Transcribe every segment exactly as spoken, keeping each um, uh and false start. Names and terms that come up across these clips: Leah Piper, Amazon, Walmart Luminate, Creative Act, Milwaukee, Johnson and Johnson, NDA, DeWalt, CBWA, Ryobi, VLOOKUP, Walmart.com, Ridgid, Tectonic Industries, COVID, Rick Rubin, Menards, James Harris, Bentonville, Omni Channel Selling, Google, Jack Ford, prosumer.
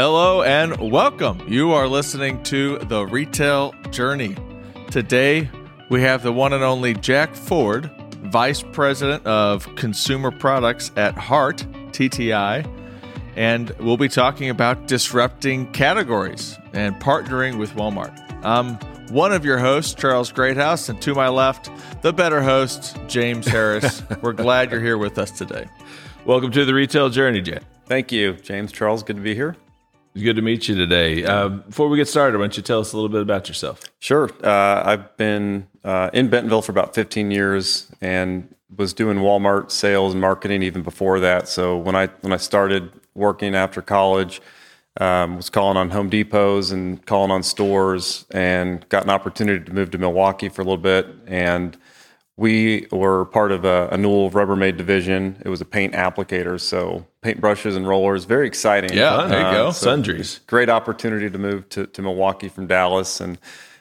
Hello and welcome. You are listening to The Retail Journey. Today, we have the one and only Jack Ford, Vice President of Consumer Products at Hart, T T I, and we'll be talking about disrupting categories and partnering with Walmart. I'm one of your hosts, Charles Greathouse, and to my left, the better host, James Harris. We're glad you're here with us today. Welcome to The Retail Journey, Jack. Thank you, James. Charles, good to be here. Good to meet you today. Uh, before we get started, why don't you tell us a little bit about yourself? Sure. Uh, I've been uh, in Bentonville for about fifteen years and was doing Walmart sales and marketing even before that. So when I when I started working after college, um, was calling on Home Depots and calling on stores and got an opportunity to move to Milwaukee for a little bit. And we were part of a, a Newell Rubbermaid division. It was a paint applicator, so paint brushes and rollers. Very exciting. Yeah, there you go. Uh, so Sundries. Great opportunity to move to, to Milwaukee from Dallas. And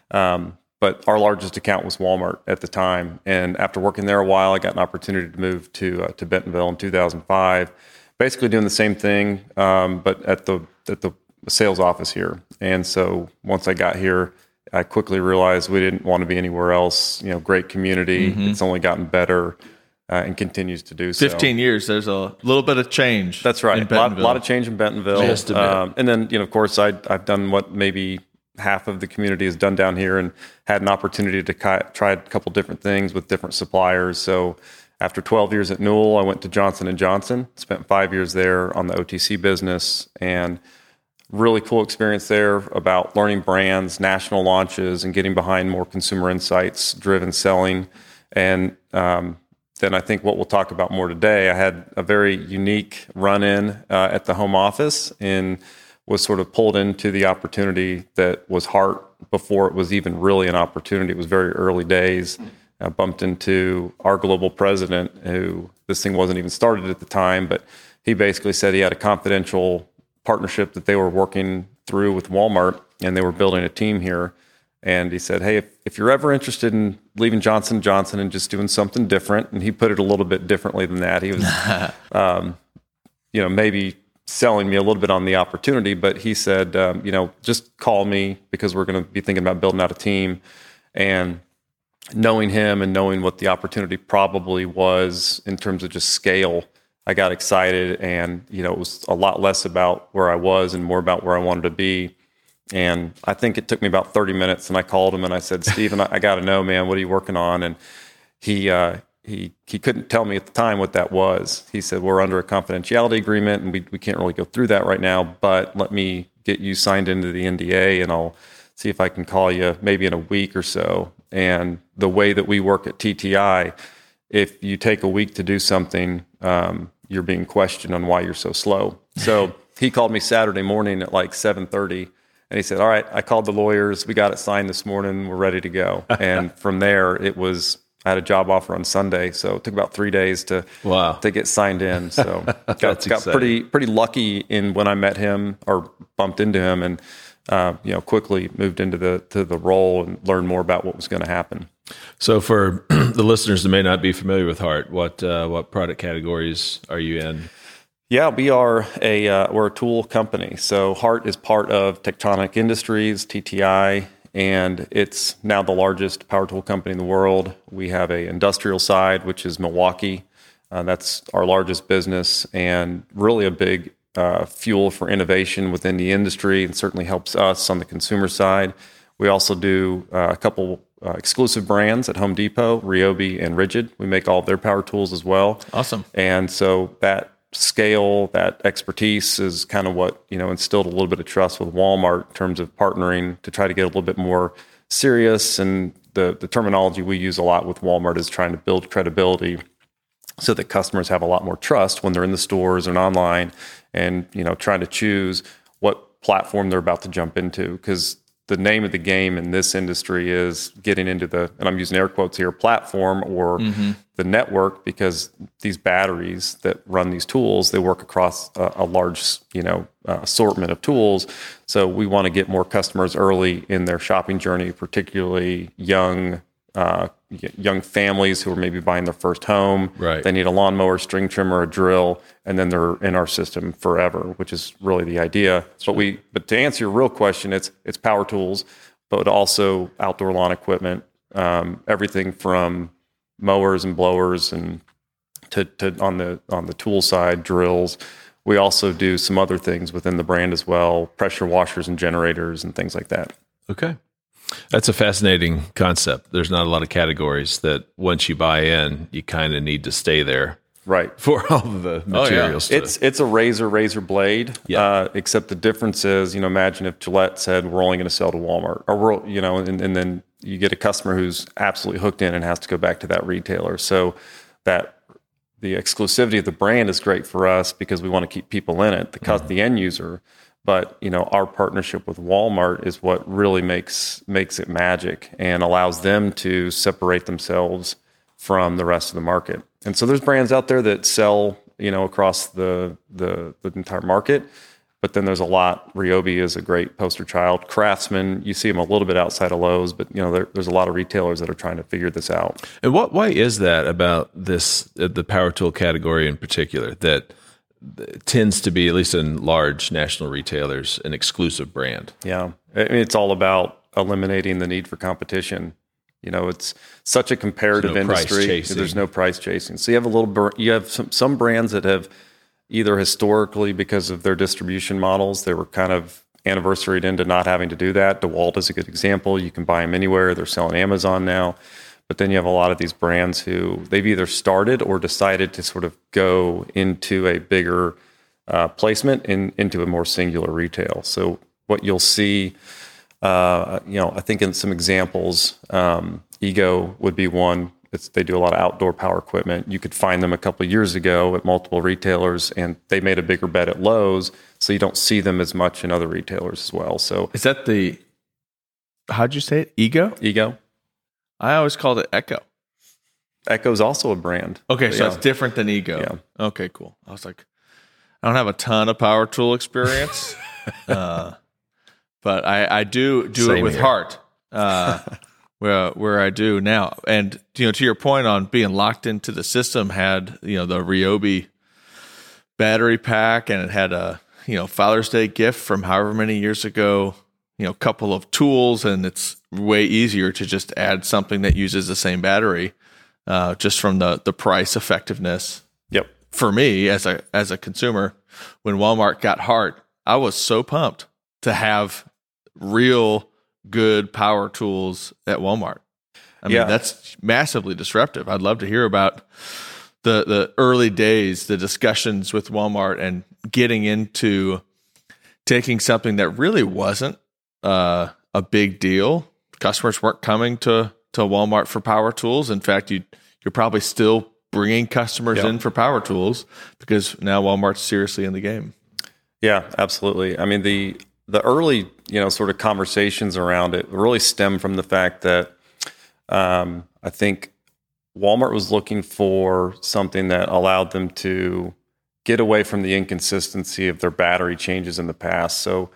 um, but our largest account was Walmart at the time. And after working there a while, I got an opportunity to move to uh, to Bentonville in two thousand five. Basically doing the same thing, um, but at the at the sales office here. And so once I got here, I quickly realized we didn't want to be anywhere else. You know, great community. Mm-hmm. It's only gotten better uh, and continues to do so. fifteen years, there's a little bit of change. That's right. A lot, lot of change in Bentonville. Just a bit. Um, and then, you know, of course, I, I've done what maybe half of the community has done down here and had an opportunity to ki- try a couple different things with different suppliers. So after twelve years at Newell, I went to Johnson and Johnson, spent five years there on the O T C business, and really cool experience there about learning brands, national launches, and getting behind more consumer insights-driven selling. And um, then I think what we'll talk about more today, I had a very unique run-in uh, at the home office and was sort of pulled into the opportunity that was Hart before it was even really an opportunity. It was very early days. I bumped into our global president, who this thing wasn't even started at the time, but he basically said he had a confidential partnership that they were working through with Walmart, and they were building a team here. And he said, hey, if, if you're ever interested in leaving Johnson and Johnson and just doing something different, and he put it a little bit differently than that. He was, um, you know, maybe selling me a little bit on the opportunity, but he said, um, you know, just call me because we're going to be thinking about building out a team. And knowing him and knowing what the opportunity probably was in terms of just scale, I got excited, and you know, it was a lot less about where I was and more about where I wanted to be. And I think it took me about thirty minutes, and I called him and I said, Steven, I got to know, man, what are you working on? And he uh, he he couldn't tell me at the time what that was. He said, we're under a confidentiality agreement, and we we can't really go through that right now, but let me get you signed into the N D A, and I'll see if I can call you maybe in a week or so. And the way that we work at T T I, if you take a week to do something, um, you're being questioned on why you're so slow. So he called me Saturday morning at like seven thirty, and he said, all right, I called the lawyers. We got it signed this morning. We're ready to go. And from there, it was, I had a job offer on Sunday. So it took about three days to wow. to get signed in. So got, got pretty pretty lucky in when I met him or bumped into him, and uh, you know, quickly moved into the to the role and learned more about what was going to happen. So for the listeners that may not be familiar with Hart, what uh, what product categories are you in? Yeah, we are a uh, we're a tool company. So Hart is part of Tectonic Industries, T T I, and it's now the largest power tool company in the world. We have a industrial side, which is Milwaukee. Uh, that's our largest business and really a big uh, fuel for innovation within the industry, and certainly helps us on the consumer side. We also do uh, a couple Uh, exclusive brands at Home Depot, Ryobi and Ridgid. We make all of their power tools as well. Awesome. And so that scale, that expertise is kind of what, you know, instilled a little bit of trust with Walmart in terms of partnering to try to get a little bit more serious. And the, the terminology we use a lot with Walmart is trying to build credibility so that customers have a lot more trust when they're in the stores and online, and, you know, trying to choose what platform they're about to jump into, because the name of the game in this industry is getting into the, and I'm using air quotes here, platform or mm-hmm. the network, because these batteries that run these tools, they work across a, a large, you know, uh, assortment of tools. So we want to get more customers early in their shopping journey, particularly young uh, young families who are maybe buying their first home. Right. They need a lawnmower, string trimmer, a drill, and then they're in our system forever, which is really the idea. But we, but to answer your real question, it's it's power tools, but also outdoor lawn equipment, um, everything from mowers and blowers and to, to on the on the tool side, drills. We also do some other things within the brand as well, pressure washers and generators and things like that. Okay. That's a fascinating concept. There's not a lot of categories that once you buy in, you kind of need to stay there. Right. For all the materials. Oh, yeah. to- it's it's a razor, razor blade, yeah. uh, except the difference is, you know, imagine if Gillette said, we're only going to sell to Walmart, or we're, you know, and, and then you get a customer who's absolutely hooked in and has to go back to that retailer. So that the exclusivity of the brand is great for us because we want to keep people in it, the, mm-hmm. the end user. But, you know, our partnership with Walmart is what really makes makes it magic and allows them to separate themselves from the rest of the market. And so there's brands out there that sell, you know, across the the, the entire market, but then there's a lot. Ryobi is a great poster child. Craftsman, you see them a little bit outside of Lowe's, but, you know, there, there's a lot of retailers that are trying to figure this out. And what why is that about this, the power tool category in particular, that tends to be, at least in large national retailers, an exclusive brand? Yeah. I mean, it's all about eliminating the need for competition. You know, it's such a comparative There's no industry. There's no price chasing. So you have a little, you have some, some brands that have either historically, because of their distribution models, they were kind of anniversaried into not having to do that. DeWalt is a good example. You can buy them anywhere. They're selling Amazon now. But then you have a lot of these brands who they've either started or decided to sort of go into a bigger uh, placement and in, into a more singular retail. So what you'll see, uh, you know, I think in some examples, um, Ego would be one. It's, they do a lot of outdoor power equipment. You could find them a couple of years ago at multiple retailers, and they made a bigger bet at Lowe's, so you don't see them as much in other retailers as well. So is that the, how'd you say it? Ego? Ego. I always called it Echo. Echo is also a brand. Okay, so yeah. It's different than Ego. Yeah. Okay, cool. I was like, I don't have a ton of power tool experience, uh, but I, I do do Same it with here. Hart, uh, where where I do now. And you know, to your point on being locked into the system, had you know the Ryobi battery pack, and it had a you know Father's Day gift from however many years ago. You know, couple of tools, and it's way easier to just add something that uses the same battery, uh, just from the the price effectiveness. Yep. For me as a as a consumer, when Walmart got Hart, I was so pumped to have real good power tools at Walmart. I mean, yeah. That's massively disruptive. I'd love to hear about the the early days, the discussions with Walmart, and getting into taking something that really wasn't Uh, a big deal. Customers weren't coming to, to Walmart for power tools. In fact, you, you're probably still bringing customers yep. in for power tools because now Walmart's seriously in the game. Yeah, absolutely. I mean, the the early you know sort of conversations around it really stem from the fact that um, I think Walmart was looking for something that allowed them to get away from the inconsistency of their battery changes in the past. So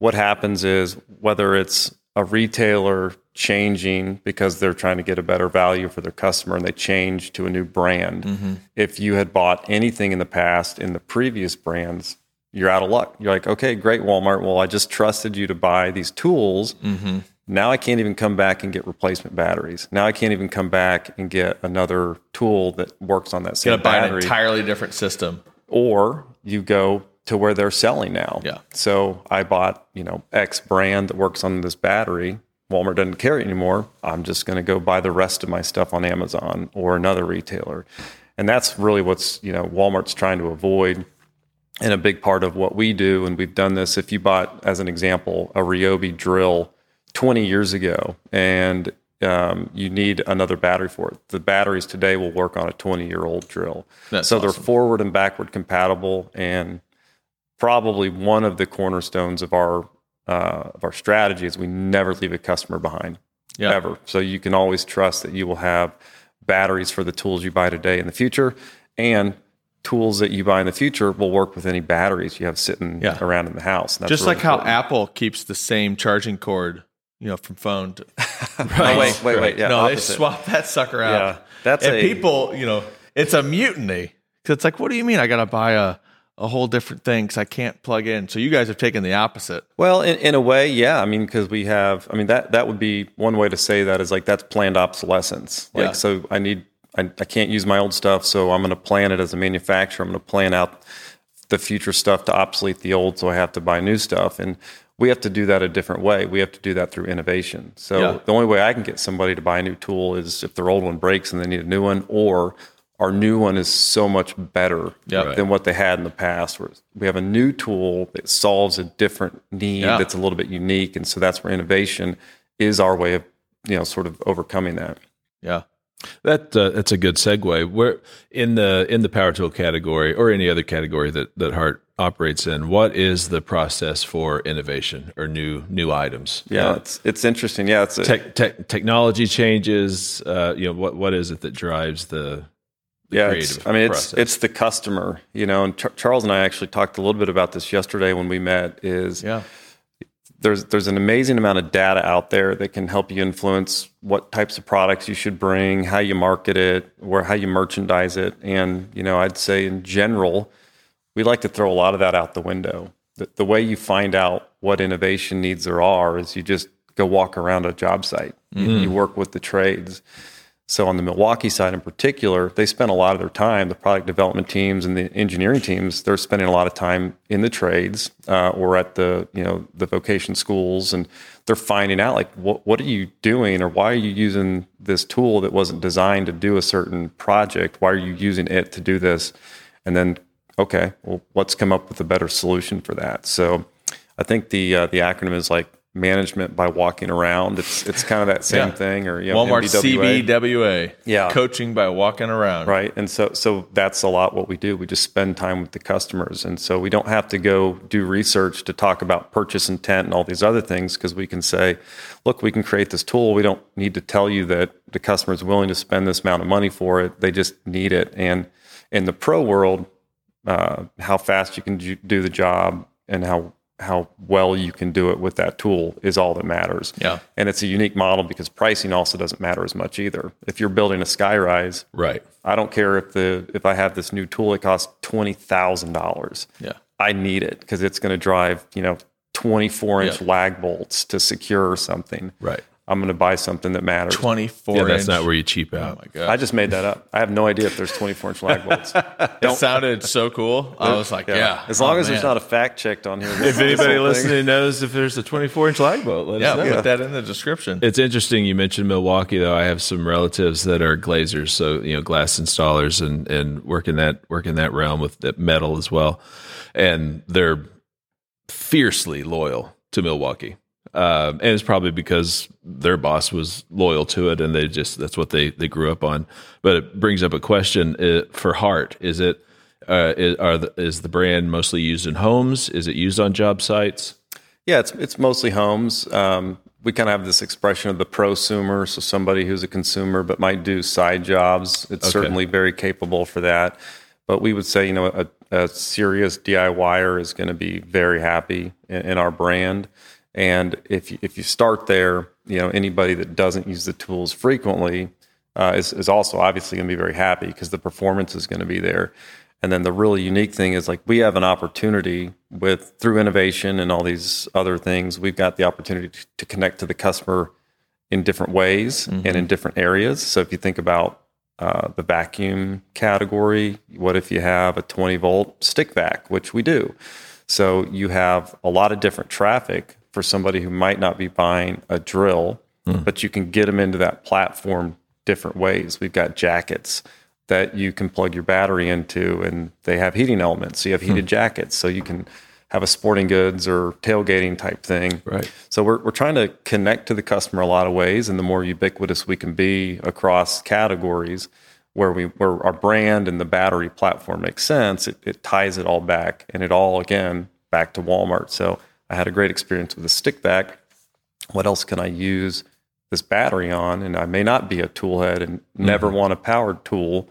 what happens is, whether it's a retailer changing because they're trying to get a better value for their customer and they change to a new brand, mm-hmm. if you had bought anything in the past in the previous brands, you're out of luck. You're like, okay, great, Walmart. Well, I just trusted you to buy these tools. Mm-hmm. Now I can't even come back and get replacement batteries. Now I can't even come back and get another tool that works on that same You're gonna battery. Buy an entirely different system. Or you go to where they're selling now. Yeah. So I bought, you know, X brand that works on this battery. Walmart doesn't carry it anymore. I'm just going to go buy the rest of my stuff on Amazon or another retailer. And that's really what's, you know, Walmart's trying to avoid. And a big part of what we do, and we've done this, if you bought, as an example, a Ryobi drill twenty years ago, and um, you need another battery for it. The batteries today will work on a twenty-year-old drill. That's so awesome. They're forward and backward compatible, and probably one of the cornerstones of our uh, of our strategy is we never leave a customer behind, yeah. ever. So you can always trust that you will have batteries for the tools you buy today in the future, and tools that you buy in the future will work with any batteries you have sitting yeah. around in the house. And that's just really like important. How Apple keeps the same charging cord, you know, from phone to Right. No, wait, wait, wait. Yeah, no, opposite. They swap that sucker out. Yeah, that's and a, people, you know, it's a mutiny. Because it's like, what do you mean I got to buy a, a whole different thing because I can't plug in? So you guys have taken the opposite. Well, in, in a way, yeah. I mean, because we have, I mean, that, that would be one way to say that is like, that's planned obsolescence. Like, yeah. So I need, I, I can't use my old stuff. So I'm going to plan it as a manufacturer. I'm going to plan out the future stuff to obsolete the old. So I have to buy new stuff. And we have to do that a different way. We have to do that through innovation. So yeah. The only way I can get somebody to buy a new tool is if their old one breaks and they need a new one, or our new one is so much better yep. than what they had in the past. We have a new tool that solves a different need yeah. that's a little bit unique. And so that's where innovation is our way of, you know, sort of overcoming that. Yeah. That uh, that's a good segue. Where in the in the power tool category or any other category that, that Hart operates in, what is the process for innovation or new new items? Yeah, yeah. it's it's interesting. Yeah, it's a, te- te- technology changes. Uh, you know, what what is it that drives the, the yeah? It's, I mean, process? it's it's the customer. You know, and Ch- Charles and I actually talked a little bit about this yesterday when we met. Is yeah. There's there's an amazing amount of data out there that can help you influence what types of products you should bring, how you market it, or how you merchandise it. And, you know, I'd say in general, we like to throw a lot of that out the window. The, the way you find out what innovation needs there are is you just go walk around a job site. Mm-hmm. You, you work with the trades. So on the Milwaukee side in particular, they spend a lot of their time, the product development teams and the engineering teams, they're spending a lot of time in the trades uh, or at the, you know, the vocation schools, and they're finding out like, what, what are you doing, or why are you using this tool that wasn't designed to do a certain project? Why are you using it to do this? And then, okay, well, let's come up with a better solution for that. So I think the uh, the acronym is like, management by walking around. It's it's kind of that same yeah. thing, or you know, Walmart M B W A. C B W A. Yeah, coaching by walking around. Right, and so so that's a lot what we do. We just spend time with the customers, and so we don't have to go do research to talk about purchase intent and all these other things, because we can say, look, we can create this tool. We don't need to tell you that the customer is willing to spend this amount of money for it. They just need it. And in the pro world, uh, how fast you can do the job and how how well you can do it with that tool is all that matters. Yeah. And it's a unique model because pricing also doesn't matter as much either. If you're building a skyrise, right. I don't care if the if I have this new tool, it costs twenty thousand dollars. Yeah. I need it because it's going to drive, you know, twenty-four inch yeah. lag bolts to secure something. Right. I'm going to buy something that matters. twenty-four yeah, that's inch. Not where you cheap out. Oh my God. I just made that up. I have no idea if there's twenty-four inch lag bolts. It sounded so cool. I was like, yeah. yeah. As long oh, as man. There's not a fact checked on here. If anybody listening thing. Knows if there's a twenty-four inch lag bolt, let yeah, us know. Yeah, put that in the description. It's interesting you mentioned Milwaukee, though. I have some relatives that are glazers, so you know, glass installers, and and work in that work in that realm with that metal as well, and they're fiercely loyal to Milwaukee. Uh, and it's probably because their boss was loyal to it, and they just that's what they, they grew up on. But it brings up a question uh, for Hart: Is it uh, is, are the, is the brand mostly used in homes? Is it used on job sites? Yeah, it's it's mostly homes. Um, we kind of have this expression of the prosumer, so somebody who's a consumer but might do side jobs. It's okay. Certainly very capable for that. But we would say, you know, a, a serious DIYer is going to be very happy in, in our brand. And if you, if you start there, you know, anybody that doesn't use the tools frequently uh, is, is also obviously going to be very happy because the performance is going to be there. And then the really unique thing is like we have an opportunity with through innovation and all these other things, we've got the opportunity to, to connect to the customer in different ways mm-hmm. and in different areas. So if you think about uh, the vacuum category, what if you have a twenty volt stick vac, which we do. So you have a lot of different traffic for somebody who might not be buying a drill, mm. but you can get them into that platform different ways. We've got jackets that you can plug your battery into, and they have heating elements. So you have heated mm. jackets, so you can have a sporting goods or tailgating type thing. Right. So we're we're trying to connect to the customer a lot of ways, and the more ubiquitous we can be across categories where we where our brand and the battery platform makes sense, it, it ties it all back, and it all, again, back to Walmart. So I had a great experience with a stick vac. What else can I use this battery on? And I may not be a tool head and never mm-hmm. want a powered tool,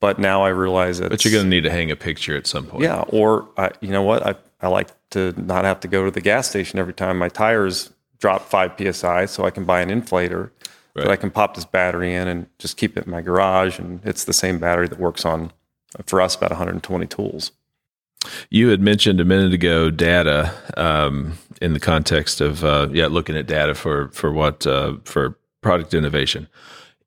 but now I realize that. But you're going to need to hang a picture at some point. Yeah, or I, you know what? I, I like to not have to go to the gas station every time my tires drop five P S I so I can buy an inflator right. that I can pop this battery in and just keep it in my garage. And it's the same battery that works on, for us, about one hundred twenty tools. You had mentioned a minute ago data um, in the context of uh, yeah looking at data for for what uh, for product innovation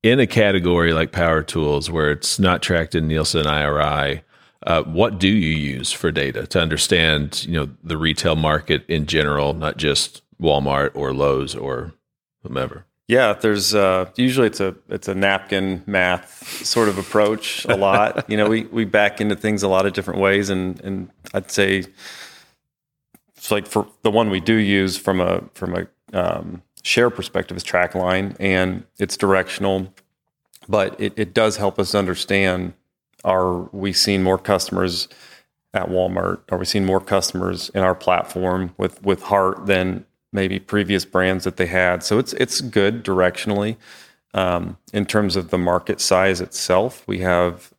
in a category like power tools where it's not tracked in Nielsen I R I. Uh, what do you use for data to understand you know the retail market in general, not just Walmart or Lowe's or whomever? Yeah, there's uh, usually it's a it's a napkin math sort of approach a lot. you know, we, we back into things a lot of different ways, and, and I'd say it's like for the one we do use from a from a um, share perspective is Trackline, and it's directional, but it, it does help us understand: are we seeing more customers at Walmart? Are we seeing more customers in our platform with with Hart than maybe previous brands that they had? So it's it's good directionally. Um, in terms of the market size itself, we have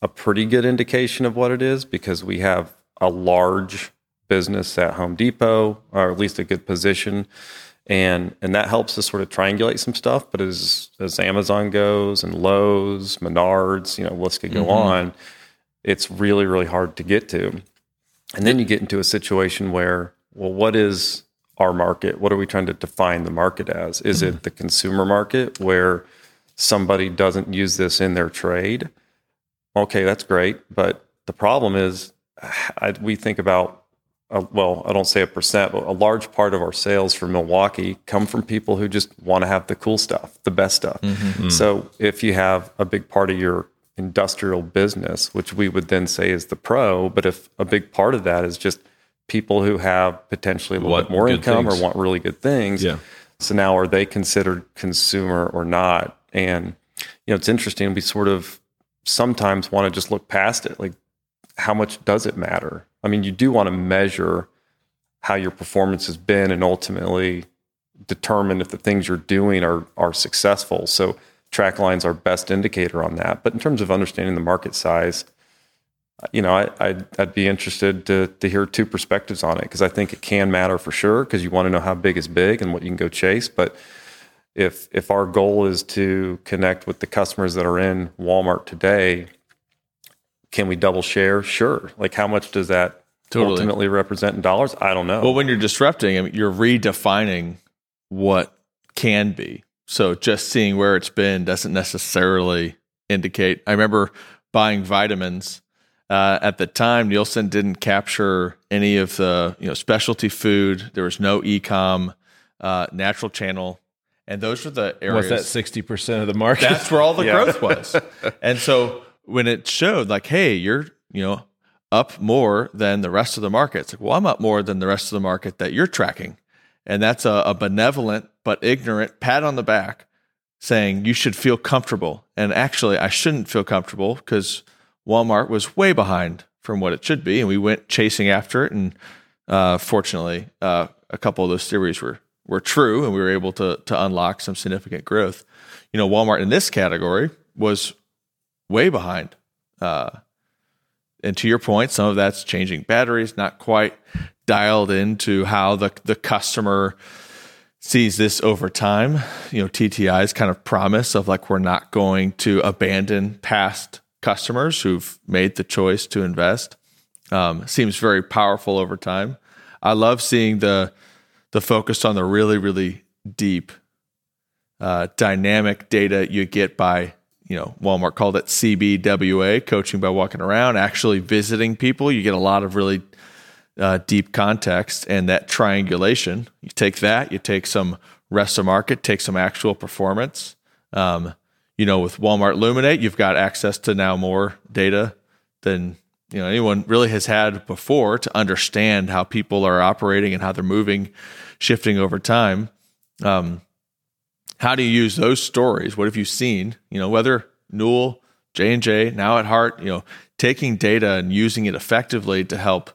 a pretty good indication of what it is because we have a large business at Home Depot, or at least a good position, and and that helps us sort of triangulate some stuff. But as as Amazon goes and Lowe's, Menards, you know, let's get go mm-hmm. on. It's really really hard to get to, and then you get into a situation where, well, what is our market? What are we trying to define the market as? Is mm-hmm. it the consumer market where somebody doesn't use this in their trade? Okay, that's great, but the problem is I, we think about, uh, well, I don't say a percent, but a large part of our sales from Milwaukee come from people who just want to have the cool stuff, the best stuff. Mm-hmm. So if you have a big part of your industrial business, which we would then say is the pro, but if a big part of that is just people who have potentially a little want bit more income things. Or want really good things. Yeah. So now are they considered consumer or not? And, you know, it's interesting. We sort of sometimes want to just look past it. Like, how much does it matter? I mean, you do want to measure how your performance has been and ultimately determine if the things you're doing are, are successful. So Trackline's our best indicator on that. But in terms of understanding the market size, you know, I, I'd, I'd be interested to, to hear two perspectives on it, because I think it can matter for sure, because you want to know how big is big and what you can go chase. But if if our goal is to connect with the customers that are in Walmart today, can we double share? Sure. Like, how much does that totally. Ultimately represent in dollars? I don't know. Well, when you're disrupting, I mean, you're redefining what can be. So just seeing where it's been doesn't necessarily indicate. I remember buying vitamins. Uh, at the time, Nielsen didn't capture any of the you know specialty food. There was no e-com, uh, natural channel, and those were the areas. Was that sixty percent of the market? That's where all the yeah. growth was. And so when it showed, like, hey, you're you know up more than the rest of the market. It's like, well, I'm up more than the rest of the market that you're tracking, and that's a, a benevolent but ignorant pat on the back, saying you should feel comfortable. And actually, I shouldn't feel comfortable because Walmart was way behind from what it should be, and we went chasing after it. And uh, fortunately, uh, a couple of those theories were were true, and we were able to to unlock some significant growth. You know, Walmart in this category was way behind. Uh, and to your point, some of that's changing batteries, not quite dialed into how the the customer sees this over time. You know, T T I's kind of promise of like, we're not going to abandon past customers who've made the choice to invest um, seems very powerful over time. I love seeing the the focus on the really really deep uh, dynamic data you get by you know Walmart called it C B W A, coaching by walking around, actually visiting people. You get a lot of really uh, deep context and that triangulation. You take that, you take some rest of market, take some actual performance. Um, You know, with Walmart Luminate, you've got access to now more data than you know anyone really has had before to understand how people are operating and how they're moving, shifting over time. Um, how do you use those stories? What have you seen? You know, whether Newell, J and J, now at Hart, you know, taking data and using it effectively to help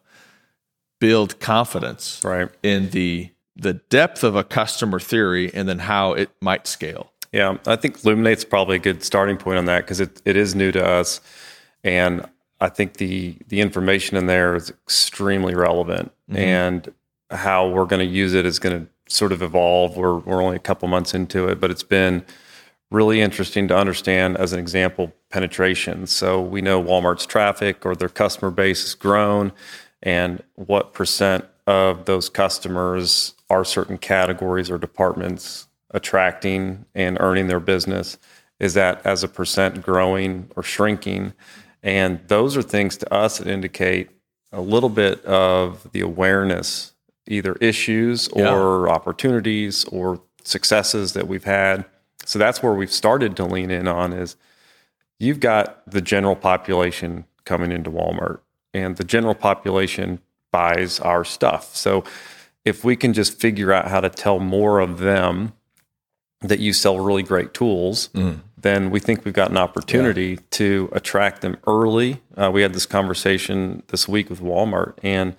build confidence right. in the the depth of a customer theory and then how it might scale. Yeah, I think Luminate's probably a good starting point on that because it, it is new to us. And I think the the information in there is extremely relevant. Mm-hmm. And how we're going to use it is going to sort of evolve. We're we're only a couple months into it, but it's been really interesting to understand, as an example, penetration. So we know Walmart's traffic or their customer base has grown, and what percent of those customers are certain categories or departments attracting and earning their business. Is that as a percent growing or shrinking? And those are things to us that indicate a little bit of the awareness, either issues or yeah. opportunities or successes that we've had. So that's where we've started to lean in on is you've got the general population coming into Walmart, and the general population buys our stuff. So if we can just figure out how to tell more of them that you sell really great tools, mm. then we think we've got an opportunity yeah. to attract them early. Uh, we had this conversation this week with Walmart, and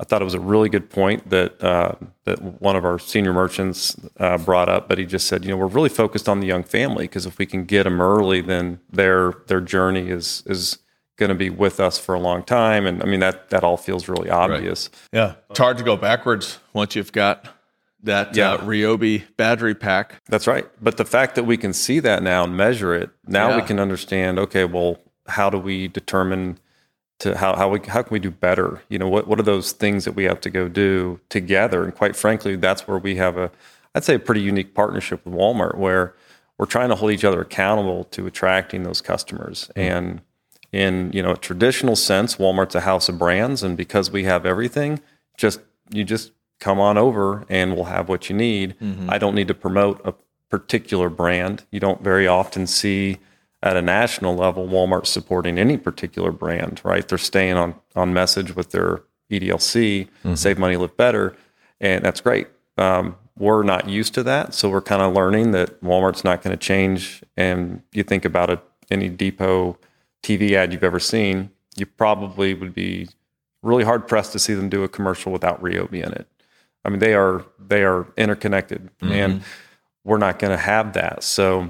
I thought it was a really good point that uh, that one of our senior merchants uh, brought up, but he just said, you know, we're really focused on the young family because if we can get them early, then their their journey is is going to be with us for a long time. And I mean, that that all feels really obvious. Right. Yeah, it's hard to go backwards once you've got that yeah. uh, Ryobi battery pack. That's right. But the fact that we can see that now and measure it, now yeah. we can understand, okay, well, how do we determine to how how we how can we do better? You know, what what are those things that we have to go do together? And quite frankly, that's where we have a, I'd say, a pretty unique partnership with Walmart, where we're trying to hold each other accountable to attracting those customers. Mm-hmm. And in, you know, a traditional sense, Walmart's a house of brands, and because we have everything, just you just come on over and we'll have what you need. Mm-hmm. I don't need to promote a particular brand. You don't very often see at a national level Walmart supporting any particular brand, right? They're staying on, on message with their E D L C, mm-hmm. save money, live better, and that's great. Um, we're not used to that, so we're kind of learning that Walmart's not going to change, and you think about a, any Depot T V ad you've ever seen, you probably would be really hard-pressed to see them do a commercial without Ryobi in it. I mean, they are they are interconnected, mm-hmm. and we're not going to have that. So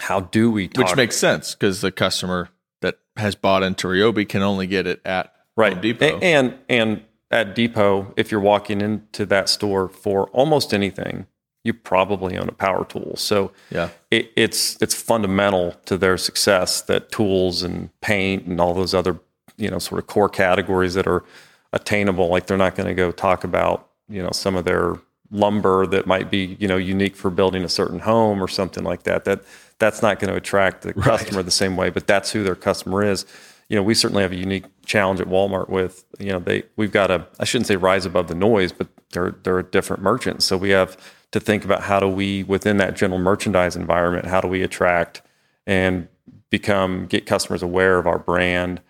how do we talk? Which makes sense, because the customer that has bought into Ryobi can only get it at right. Home Depot. And, and and at Depot, if you're walking into that store for almost anything, you probably own a power tool. So yeah. it, it's it's fundamental to their success that tools and paint and all those other, you know, sort of core categories that are attainable, like they're not going to go talk about, you know, some of their lumber that might be, you know, unique for building a certain home or something like that, that that's not going to attract the customer right. the same way, but that's who their customer is. You know, we certainly have a unique challenge at Walmart with, you know, they, we've got a, I shouldn't say rise above the noise, but they're, they're a different merchant. So we have to think about how do we, within that general merchandise environment, how do we attract and become, get customers aware of our brand.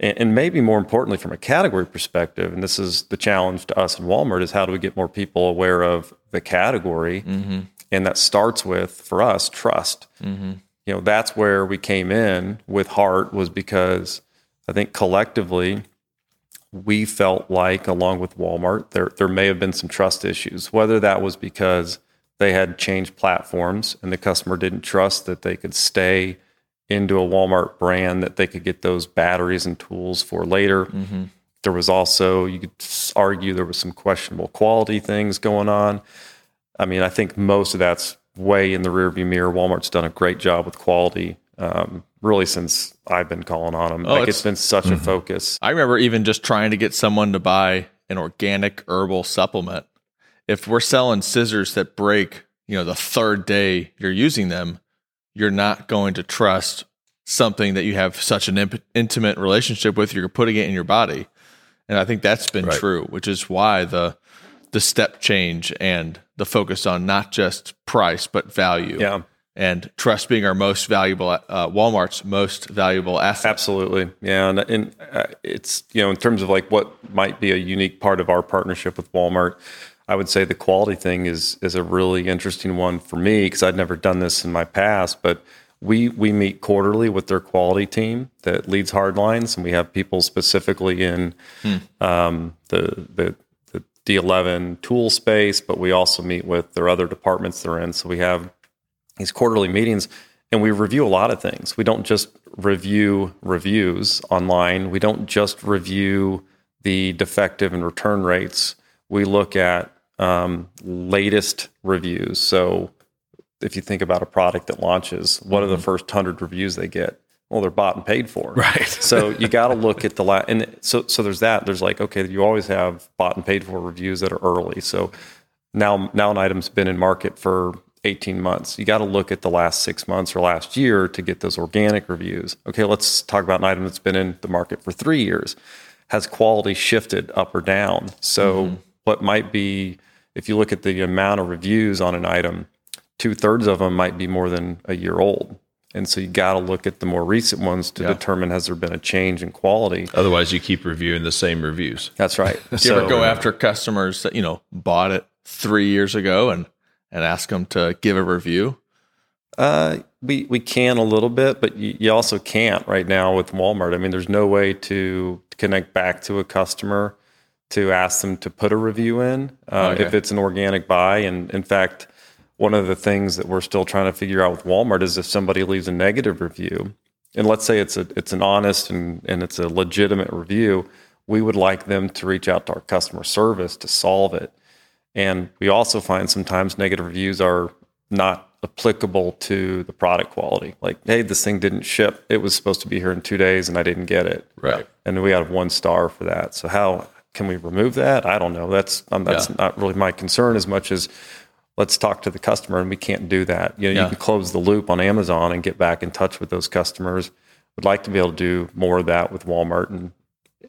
And maybe more importantly, from a category perspective, and this is the challenge to us in Walmart, is how do we get more people aware of the category? Mm-hmm. And that starts with, for us, trust. Mm-hmm. You know, that's where we came in with Hart, was because I think collectively we felt like, along with Walmart, there there may have been some trust issues, whether that was because they had changed platforms and the customer didn't trust that they could stay into a Walmart brand, that they could get those batteries and tools for later. Mm-hmm. There was also, you could argue there was some questionable quality things going on. I mean, I think most of that's way in the rearview mirror. Walmart's done a great job with quality, um, really since I've been calling on them. Oh, like it's, it's been such mm-hmm. a focus. I remember even just trying to get someone to buy an organic herbal supplement. If we're selling scissors that break, you know, the third day you're using them, you're not going to trust something that you have such an imp- intimate relationship with. You're putting it in your body. And I think that's been right. true, which is why the the step change and the focus on not just price, but value. Yeah. And trust being our most valuable, uh, Walmart's most valuable asset. Absolutely. Yeah. And, and uh, it's, you know, in terms of like what might be a unique part of our partnership with Walmart, I would say the quality thing is is a really interesting one for me, because I'd never done this in my past, but we we meet quarterly with their quality team that leads hardlines, and we have people specifically in hmm. um, the, the the D eleven tool space, but we also meet with their other departments they're in. So we have these quarterly meetings, and we review a lot of things. We don't just review reviews online. We don't just review the defective and return rates. We look at um, latest reviews. So if you think about a product that launches, what mm-hmm. are the first one hundred reviews they get? Well, they're bought and paid for. Right. So you got to look at the last. And so so there's that. There's like, okay, you always have bought and paid for reviews that are early. So now, now an item's been in market for eighteen months. You got to look at the last six months or last year to get those organic reviews. Okay, let's talk about an item that's been in the market for three years. Has quality shifted up or down? So mm-hmm. what might be, if you look at the amount of reviews on an item, two-thirds of them might be more than a year old. And so you got to look at the more recent ones to yeah. determine, has there been a change in quality? Otherwise, you keep reviewing the same reviews. That's right. Do so, you ever go after customers that, you know, bought it three years ago and, and ask them to give a review? Uh, we, we can a little bit, but you, you also can't right now with Walmart. I mean, there's no way to connect back to a customer to ask them to put a review in uh, okay. if it's an organic buy. And in fact, one of the things that we're still trying to figure out with Walmart is if somebody leaves a negative review, and let's say it's a it's an honest and, and it's a legitimate review, we would like them to reach out to our customer service to solve it. And we also find sometimes negative reviews are not applicable to the product quality. Like, hey, this thing didn't ship. It was supposed to be here in two days and I didn't get it. Right. And we got one star for that. So how can we remove that? I don't know. That's um, that's yeah. not really my concern as much as let's talk to the customer, and we can't do that. You know, yeah. you can close the loop on Amazon and get back in touch with those customers. Would like to be able to do more of that with Walmart, and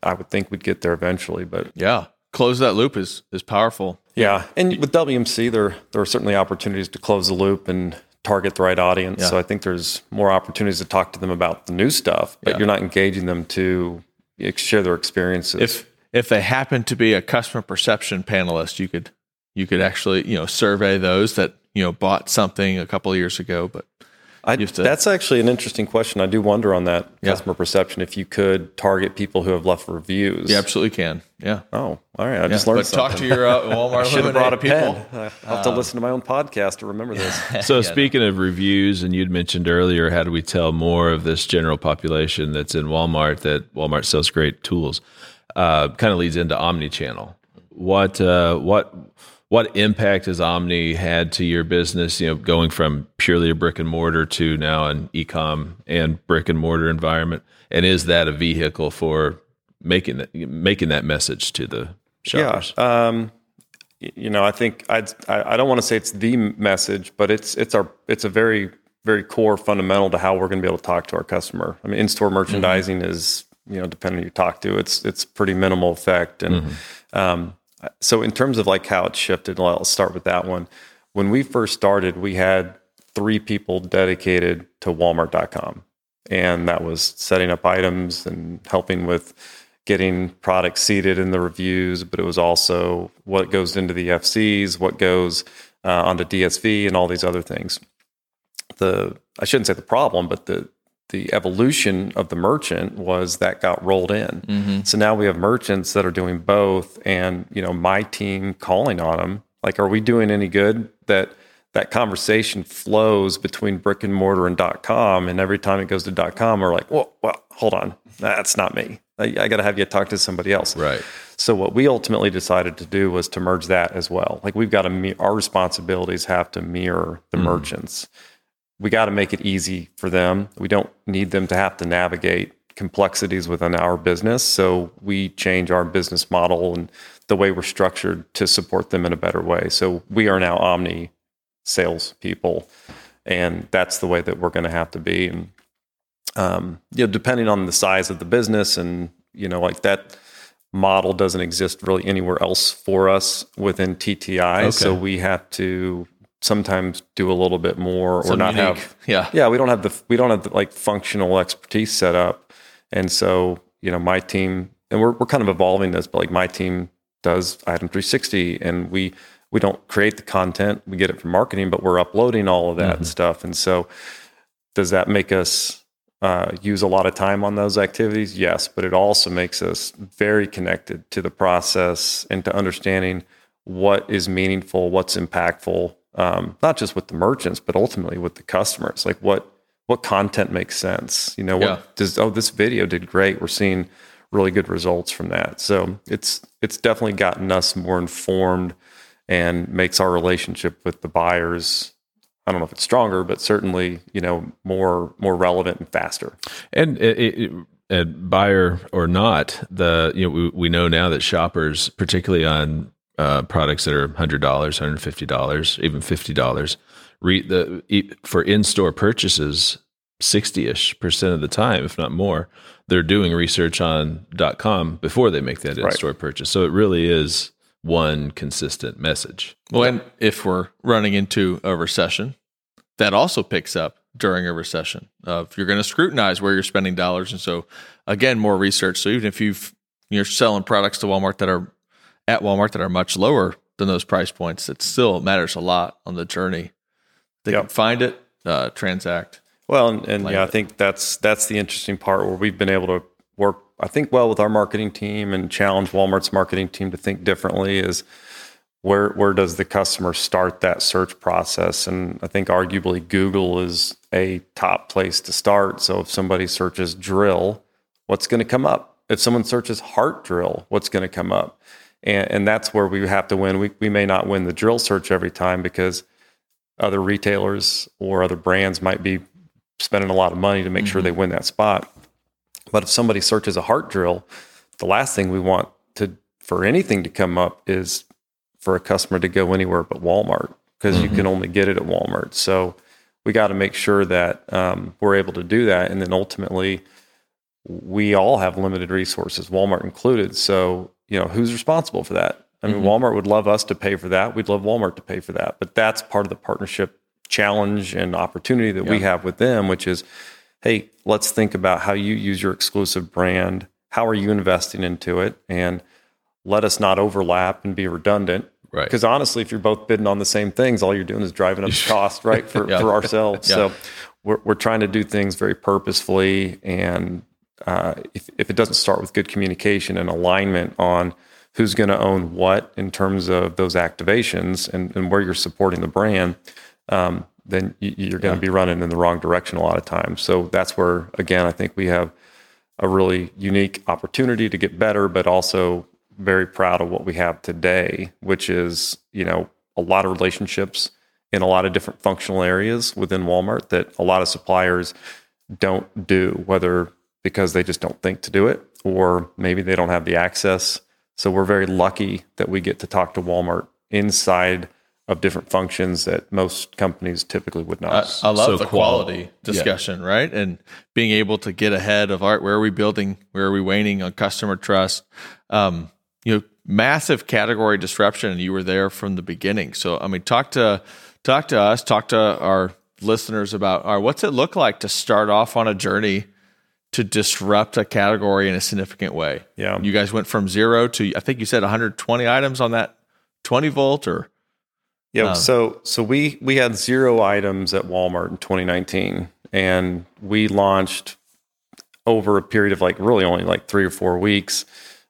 I would think we'd get there eventually. But yeah, close that loop is is powerful. Yeah, and with W M C, there there are certainly opportunities to close the loop and target the right audience. Yeah. So I think there's more opportunities to talk to them about the new stuff, but yeah. you're not engaging them to share their experiences. If if they happen to be a customer perception panelist, you could. You could actually, you know, survey those that, you know, bought something a couple of years ago. But I, to, that's actually an interesting question. I do wonder on that yeah. customer perception if you could target people who have left reviews. You absolutely can. Yeah. Oh, all right. I yeah. just learned but something. Talk to your uh, Walmart. I should have brought a pen. I'll have to um, listen to my own podcast to remember this. So yeah, speaking no. of reviews, and you'd mentioned earlier, how do we tell more of this general population that's in Walmart that Walmart sells great tools? Uh, kind of leads into omnichannel. What uh, what... What impact has Omni had to your business, you know, going from purely a brick and mortar to now an e-com and brick and mortar environment? And is that a vehicle for making that, making that message to the shoppers? Yeah. Um, you know, I think I'd, I I don't want to say it's the message, but it's, it's our, it's a very, very core fundamental to how we're going to be able to talk to our customer. I mean, in-store merchandising mm-hmm. is, you know, depending on who you talk to, it's, it's pretty minimal effect. And, mm-hmm. um, So in terms of like how it shifted, I'll start with that one. When we first started, we had three people dedicated to Walmart dot com. And that was setting up items and helping with getting products seated in the reviews. But it was also what goes into the F Cs, what goes uh, on the D S V, and all these other things. The I shouldn't say the problem, but the the evolution of the merchant was that got rolled in. Mm-hmm. So now we have merchants that are doing both, and, you know, my team calling on them, like, are we doing any good? That that conversation flows between brick and mortar and .com, and every time it goes to .com, we're like, well, well hold on, that's not me. I, I got to have you talk to somebody else. Right. So what we ultimately decided to do was to merge that as well. Like, we've got to, our responsibilities have to mirror the mm-hmm. merchants. We got to make it easy for them. We don't need them to have to navigate complexities within our business. So we change our business model and the way we're structured to support them in a better way. So we are now omni salespeople, and that's the way that we're going to have to be. And um, you know, depending on the size of the business, and, you know, like, that model doesn't exist really anywhere else for us within T T I. Okay. So we have to sometimes do a little bit more, or Something not unique. have, yeah, yeah. We don't have the we don't have the, like, functional expertise set up, and so, you know, my team, and we're we're kind of evolving this, but like, my team does Item three sixty, and we we don't create the content, we get it from marketing, but we're uploading all of that mm-hmm. stuff, and so does that make us uh, use a lot of time on those activities? Yes, but it also makes us very connected to the process and to understanding what is meaningful, what's impactful. Um, not just with the merchants, but ultimately with the customers. Like, what what content makes sense? You know, what yeah. does? Oh, this video did great. We're seeing really good results from that. So it's it's definitely gotten us more informed and makes our relationship with the buyers, I don't know if it's stronger, but certainly, you know, more more relevant and faster. And it, it, it, buyer or not, the you know we, we know now that shoppers, particularly on uh, products that are one hundred dollars, one hundred fifty dollars, even fifty dollars, re, the for in-store purchases, sixty-ish percent of the time, if not more, they're doing research on .com before they make that in-store right. purchase. So it really is one consistent message. Well, and if we're running into a recession, that also picks up during a recession. Uh, if you're going to scrutinize where you're spending dollars, and so again, more research. So even if you've, you're selling products to Walmart that are at Walmart that are much lower than those price points, it still matters a lot on the journey. They yep. can find it, uh, transact. Well, and, and yeah, it. I think that's that's the interesting part where we've been able to work, I think, well with our marketing team and challenge Walmart's marketing team to think differently is where where does the customer start that search process? And I think arguably Google is a top place to start. So if somebody searches drill, what's going to come up? If someone searches Hart drill, what's going to come up? And, and that's where we have to win. We we may not win the drill search every time because other retailers or other brands might be spending a lot of money to make mm-hmm. sure they win that spot. But if somebody searches a Hart drill, the last thing we want to for anything to come up is for a customer to go anywhere but Walmart, because mm-hmm. you can only get it at Walmart. So we got to make sure that um, we're able to do that. And then ultimately, we all have limited resources, Walmart included. So, you know, who's responsible for that? I mean, mm-hmm. Walmart would love us to pay for that. We'd love Walmart to pay for that. But that's part of the partnership challenge and opportunity that yeah. we have with them, which is, hey, let's think about how you use your exclusive brand. How are you investing into it? And let us not overlap and be redundant. Right. Because honestly, if you're both bidding on the same things, all you're doing is driving up the cost, right, for, yeah. for ourselves. Yeah. So we're we're trying to do things very purposefully. And uh, if, if it doesn't start with good communication and alignment on who's going to own what in terms of those activations and, and where you're supporting the brand, um, then you're going to be running in the wrong direction a lot of times. So that's where, again, I think we have a really unique opportunity to get better, but also very proud of what we have today, which is, you know, a lot of relationships in a lot of different functional areas within Walmart that a lot of suppliers don't do, whether because they just don't think to do it, or maybe they don't have the access. So we're very lucky that we get to talk to Walmart inside of different functions that most companies typically would not. I, I love so the quality, quality discussion, yeah. right? And being able to get ahead of, all right, where are we building? Where are we waning on customer trust? Um, you know, massive category disruption, and you were there from the beginning. So, I mean, talk to talk to us, talk to our listeners about, all right, what's it look like to start off on a journey to disrupt a category in a significant way? Yeah, you guys went from zero to, I think you said one hundred twenty items on that twenty volt or... Yeah, um, so so we we had zero items at Walmart in twenty nineteen, and we launched over a period of like really only like three or four weeks.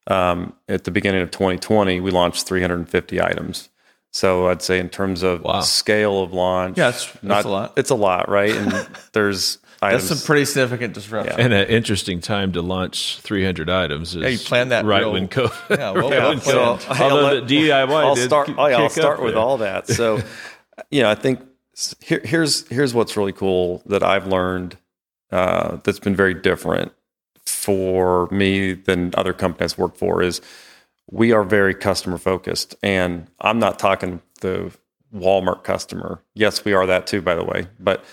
Um, at the beginning of twenty twenty, we launched three hundred fifty items. So I'd say in terms of wow. scale of launch, yeah, it's, not, it's a lot. It's a lot, right? And there's items. That's some pretty significant disruption. Yeah. And an interesting time to launch three hundred items is yeah, you planned that right real, when COVID. Yeah, well, right I'll, when so, COVID. I'll, Although I'll, the DIY I'll did start, oh, yeah, I'll start with there. all that. So, you know, I think here, here's here's what's really cool that I've learned uh, that's been very different for me than other companies I've worked for is we are very customer focused. And I'm not talking the Walmart customer. Yes, we are that too, by the way. But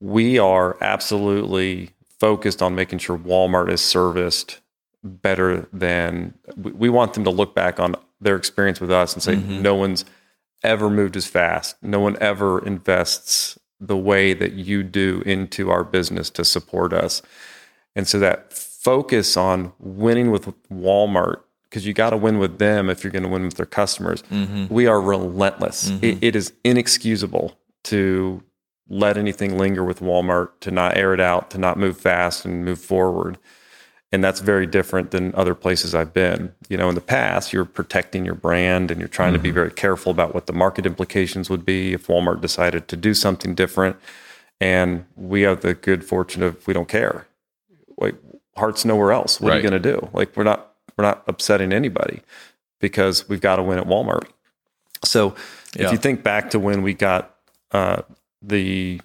we are absolutely focused on making sure Walmart is serviced better than we want them to look back on their experience with us and say, mm-hmm. no one's ever moved as fast. No one ever invests the way that you do into our business to support us. And so that focus on winning with Walmart, because you got to win with them if you're going to win with their customers. Mm-hmm. We are relentless. Mm-hmm. It, it is inexcusable to let anything linger with Walmart, to not air it out, to not move fast and move forward. And that's very different than other places I've been. You know, in the past, you're protecting your brand and you're trying mm-hmm. to be very careful about what the market implications would be if Walmart decided to do something different. And we have the good fortune of we don't care. Like, Hart's nowhere else. What right. are you going to do? Like, we're not we're not upsetting anybody because we've got to win at Walmart. So yeah. if you think back to when we got uh, the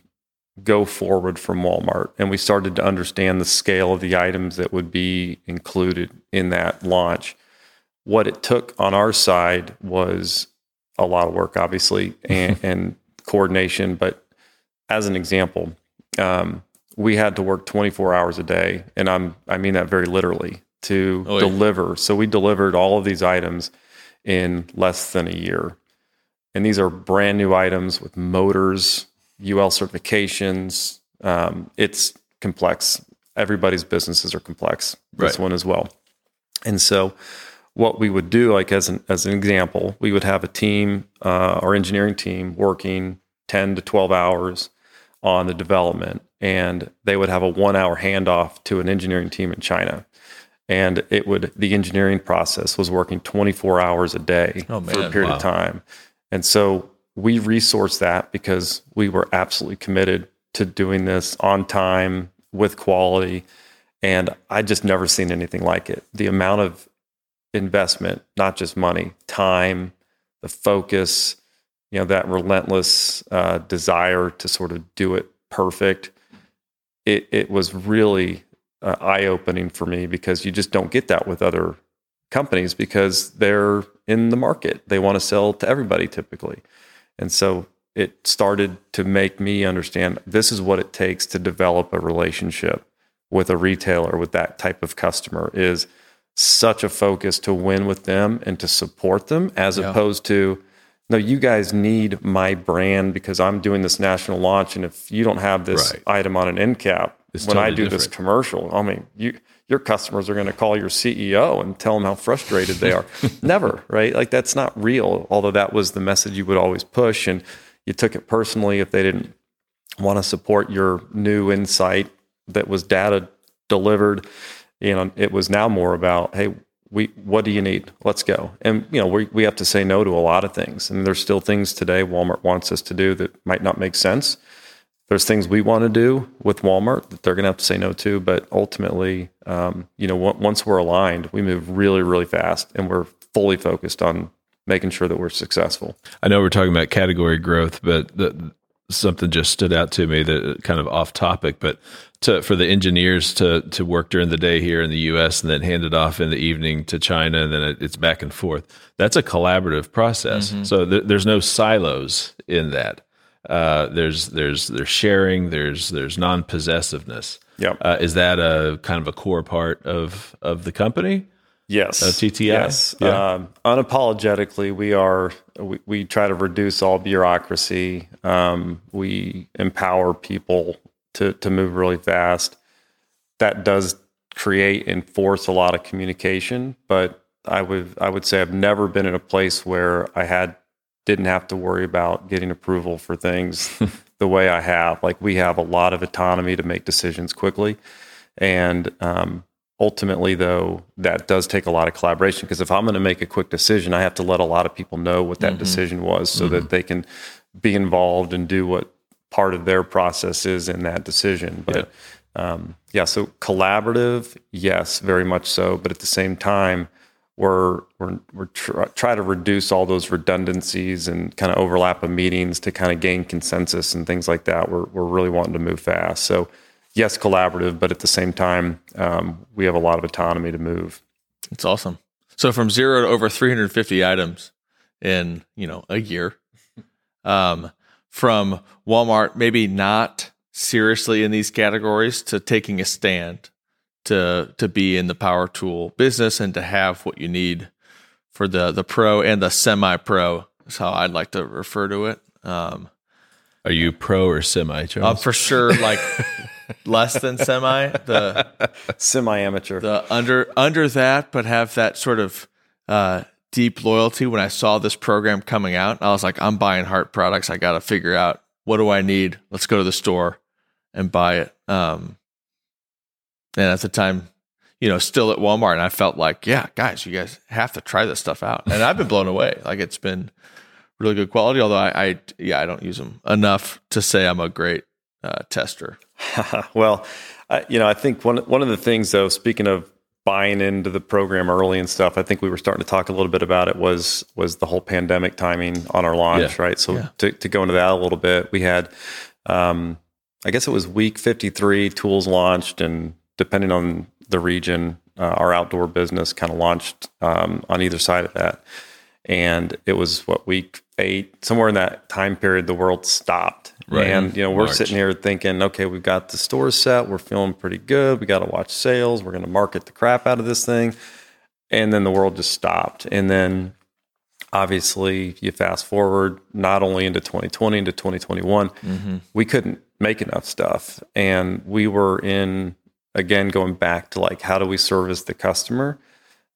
go forward from Walmart and we started to understand the scale of the items that would be included in that launch, what it took on our side was a lot of work, obviously, and, and coordination. But as an example, um, we had to work twenty-four hours a day, and I'm I mean that very literally, to oh, yeah. deliver. So we delivered all of these items in less than a year. And these are brand new items with motors, U L certifications. Um, it's complex. Everybody's businesses are complex. This right. one as well. And so what we would do, like as an as an example, we would have a team, uh, our engineering team, working ten to twelve hours on the development, and they would have a one-hour handoff to an engineering team in China, and it would the engineering process was working twenty-four hours a day oh, man, for a period wow. of time, and so we resourced that because we were absolutely committed to doing this on time with quality, and I'd just never seen anything like it. The amount of investment, not just money, time, the focus, you know, that relentless uh, desire to sort of do it perfect. It it was really uh, eye-opening for me, because you just don't get that with other companies because they're in the market. They want to sell to everybody typically. And so it started to make me understand this is what it takes to develop a relationship with a retailer, with that type of customer, is such a focus to win with them and to support them, as yeah. opposed to, no, you guys need my brand because I'm doing this national launch, and if you don't have this right. item on an end cap, it's when totally I do different. This commercial, I mean, you, your customers are going to call your C E O and tell them how frustrated they are. Never, right? Like, that's not real, although that was the message you would always push, and you took it personally if they didn't want to support your new insight that was data delivered. You know, it was now more about, hey, we, what do you need? Let's go. And, you know, we we have to say no to a lot of things. And there's still things today Walmart wants us to do that might not make sense. There's things we want to do with Walmart that they're going to have to say no to. But ultimately, um, you know, w- once we're aligned, we move really, really fast, and we're fully focused on making sure that we're successful. I know we're talking about category growth, but the, something just stood out to me that kind of off topic, but to, for the engineers to, to work during the day here in the U S and then hand it off in the evening to China, and then it, it's back and forth. That's a collaborative process. Mm-hmm. So th- there's no silos in that. Uh, there's, there's, there's sharing, there's, there's non-possessiveness. Yep. Uh, is that a kind of a core part of, of the company? Yes. Of T T I? Yes. Yeah. Um, unapologetically, we are, we, we try to reduce all bureaucracy. Um, we empower people to, to move really fast. That does create and force a lot of communication, but I would, I would say I've never been in a place where I had, didn't have to worry about getting approval for things the way I have. Like, we have a lot of autonomy to make decisions quickly. And, um, ultimately, though, that does take a lot of collaboration, because if I'm going to make a quick decision, I have to let a lot of people know what that mm-hmm. decision was, so mm-hmm. that they can be involved and do what part of their process is in that decision. But yeah, um, yeah so collaborative, yes, very much so. But at the same time, we're we're we're tr- try to reduce all those redundancies and kind of overlap of meetings to kind of gain consensus and things like that. We're we're really wanting to move fast. So. Yes, collaborative, but at the same time, um, we have a lot of autonomy to move. It's awesome. So from zero to over three hundred fifty items in, you know, a year. Um, from Walmart, maybe not seriously in these categories, to taking a stand to to be in the power tool business and to have what you need for the the pro and the semi-pro is how I'd like to refer to it. Um, Are you pro or semi, Charles? I'm uh, for sure, like... less than semi, the semi amateur, the under under that, but have that sort of uh, deep loyalty. When I saw this program coming out, I was like, I'm buying Hart products. I got to figure out, what do I need? Let's go to the store and buy it. Um, and at the time, you know, still at Walmart, and I felt like, yeah, guys, you guys have to try this stuff out. And I've been blown away. Like, it's been really good quality. Although I, I yeah, I don't use them enough to say I'm a great uh, tester. Well, I, you know, I think one one of the things, though, speaking of buying into the program early and stuff, I think we were starting to talk a little bit about it, was was the whole pandemic timing on our launch, yeah. right? So yeah. to, to go into that a little bit, we had, um, I guess it was week fifty-three, tools launched, and depending on the region, uh, our outdoor business kind of launched um, on either side of that. And it was, what, week eight, somewhere in that time period, the world stopped. Right. And, you know, we're March. sitting here thinking, okay, we've got the store set. We're feeling pretty good. We got to watch sales. We're going to market the crap out of this thing. And then the world just stopped. And then obviously you fast forward not only into twenty twenty, into twenty twenty-one, mm-hmm. we couldn't make enough stuff. And we were in, again, going back to like, how do we service the customer?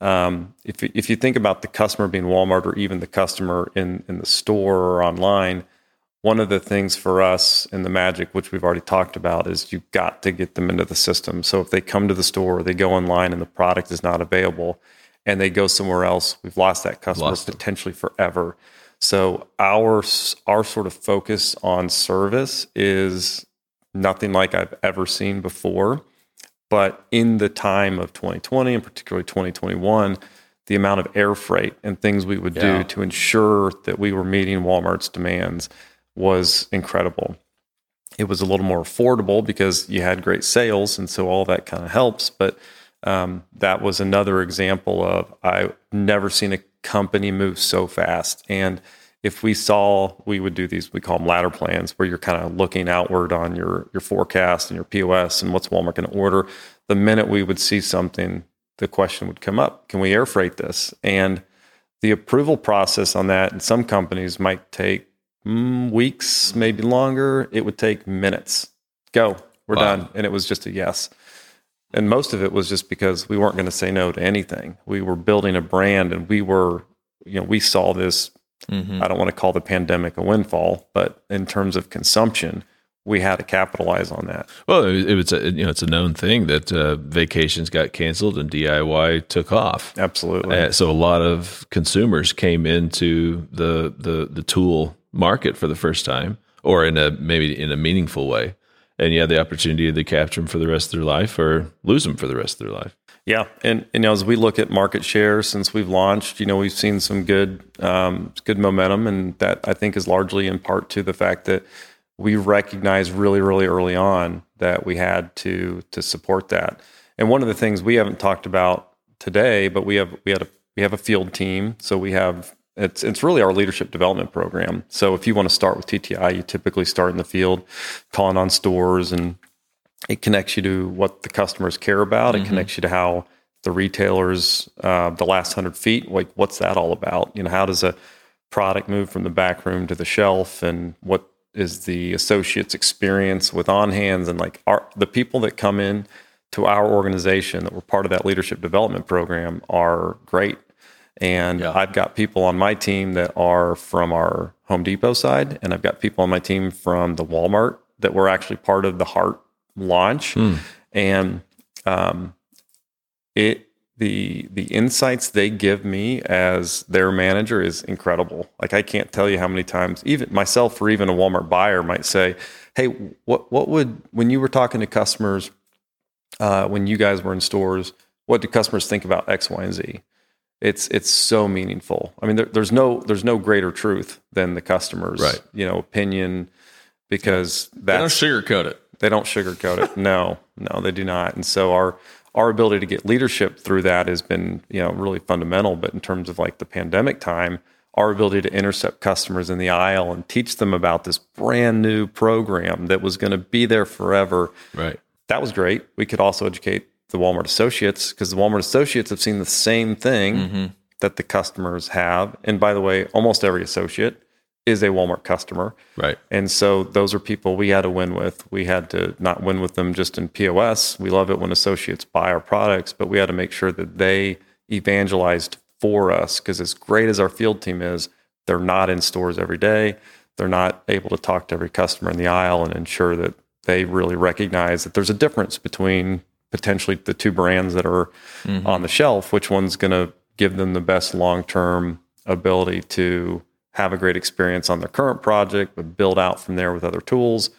Um, if if you think about the customer being Walmart, or even the customer in, in the store or online, one of the things for us in the magic, which we've already talked about, is you've got to get them into the system. So if they come to the store, they go online and the product is not available and they go somewhere else, we've lost that customer lost potentially them. forever. So our, our sort of focus on service is nothing like I've ever seen before. But in the time of twenty twenty, and particularly twenty twenty-one, the amount of air freight and things we would yeah. do to ensure that we were meeting Walmart's demands was incredible. It was a little more affordable because you had great sales, and so all that kind of helps. But um, that was another example of, I've never seen a company move so fast. And if we saw, we would do these, we call them ladder plans, where you're kind of looking outward on your, your forecast and your P O S and what's Walmart going to order. The minute we would see something, the question would come up, can we air freight this? And the approval process on that in some companies might take mm, weeks, maybe longer. It would take minutes. Go, we're wow. done. And it was just a yes. And most of it was just because we weren't going to say no to anything. We were building a brand, and we were, you know, we saw this. Mm-hmm. I don't want to call the pandemic a windfall, but in terms of consumption, we had to capitalize on that. Well, it, it was a, you know, it's a known thing that uh, vacations got canceled and D I Y took off. Absolutely. Uh, so a lot of consumers came into the, the the tool market for the first time, or in a maybe in a meaningful way, and you had the opportunity to capture them for the rest of their life or lose them for the rest of their life. Yeah, and, and as we look at market share since we've launched, you know, we've seen some good um, good momentum, and that I think is largely in part to the fact that we recognized really, really early on that we had to to support that. And one of the things we haven't talked about today, but we have we had a we have a field team, so we have it's it's really our leadership development program. So if you want to start with T T I, you typically start in the field, calling on stores, and it connects you to what the customers care about. It mm-hmm. connects you to how the retailers, uh, the last hundred feet, like what's that all about? You know, how does a product move from the back room to the shelf, and what is the associate's experience with on hands? And like our, the people that come in to our organization that were part of that leadership development program are great. And yeah. I've got people on my team that are from our Home Depot side, and I've got people on my team from the Walmart that were actually part of the Hart launch. Mm. And um, it the the insights they give me as their manager is incredible. Like I can't tell you how many times even myself or even a Walmart buyer might say, "Hey, what what would when you were talking to customers uh, when you guys were in stores, what do customers think about X, Y, and Z?" It's it's so meaningful. I mean, there, there's no there's no greater truth than the customer's right. you know opinion, because that's, they don't sugarcoat it. They don't sugarcoat it. No, no, they do not. And so our our ability to get leadership through that has been, you know, really fundamental. But in terms of like the pandemic time, our ability to intercept customers in the aisle and teach them about this brand new program that was going to be there forever. Right. That was great. We could also educate the Walmart associates, because the Walmart associates have seen the same thing mm-hmm. that the customers have. And by the way, almost every associate is a Walmart customer. Right. And so those are people we had to win with. We had to not win with them just in P O S. We love it when associates buy our products, but we had to make sure that they evangelized for us, because as great as our field team is, they're not in stores every day. They're not able to talk to every customer in the aisle and ensure that they really recognize that there's a difference between potentially the two brands that are mm-hmm. on the shelf, which one's going to give them the best long-term ability to have a great experience on their current project, but build out from there with other tools.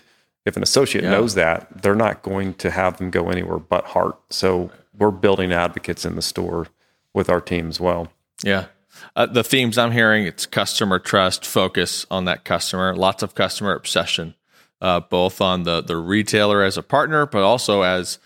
If an associate yeah. knows that, they're not going to have them go anywhere but Hart. So we're building advocates in the store with our team as well. Yeah. Uh, the themes I'm hearing, it's customer trust, focus on that customer, lots of customer obsession, uh, both on the, the retailer as a partner, but also as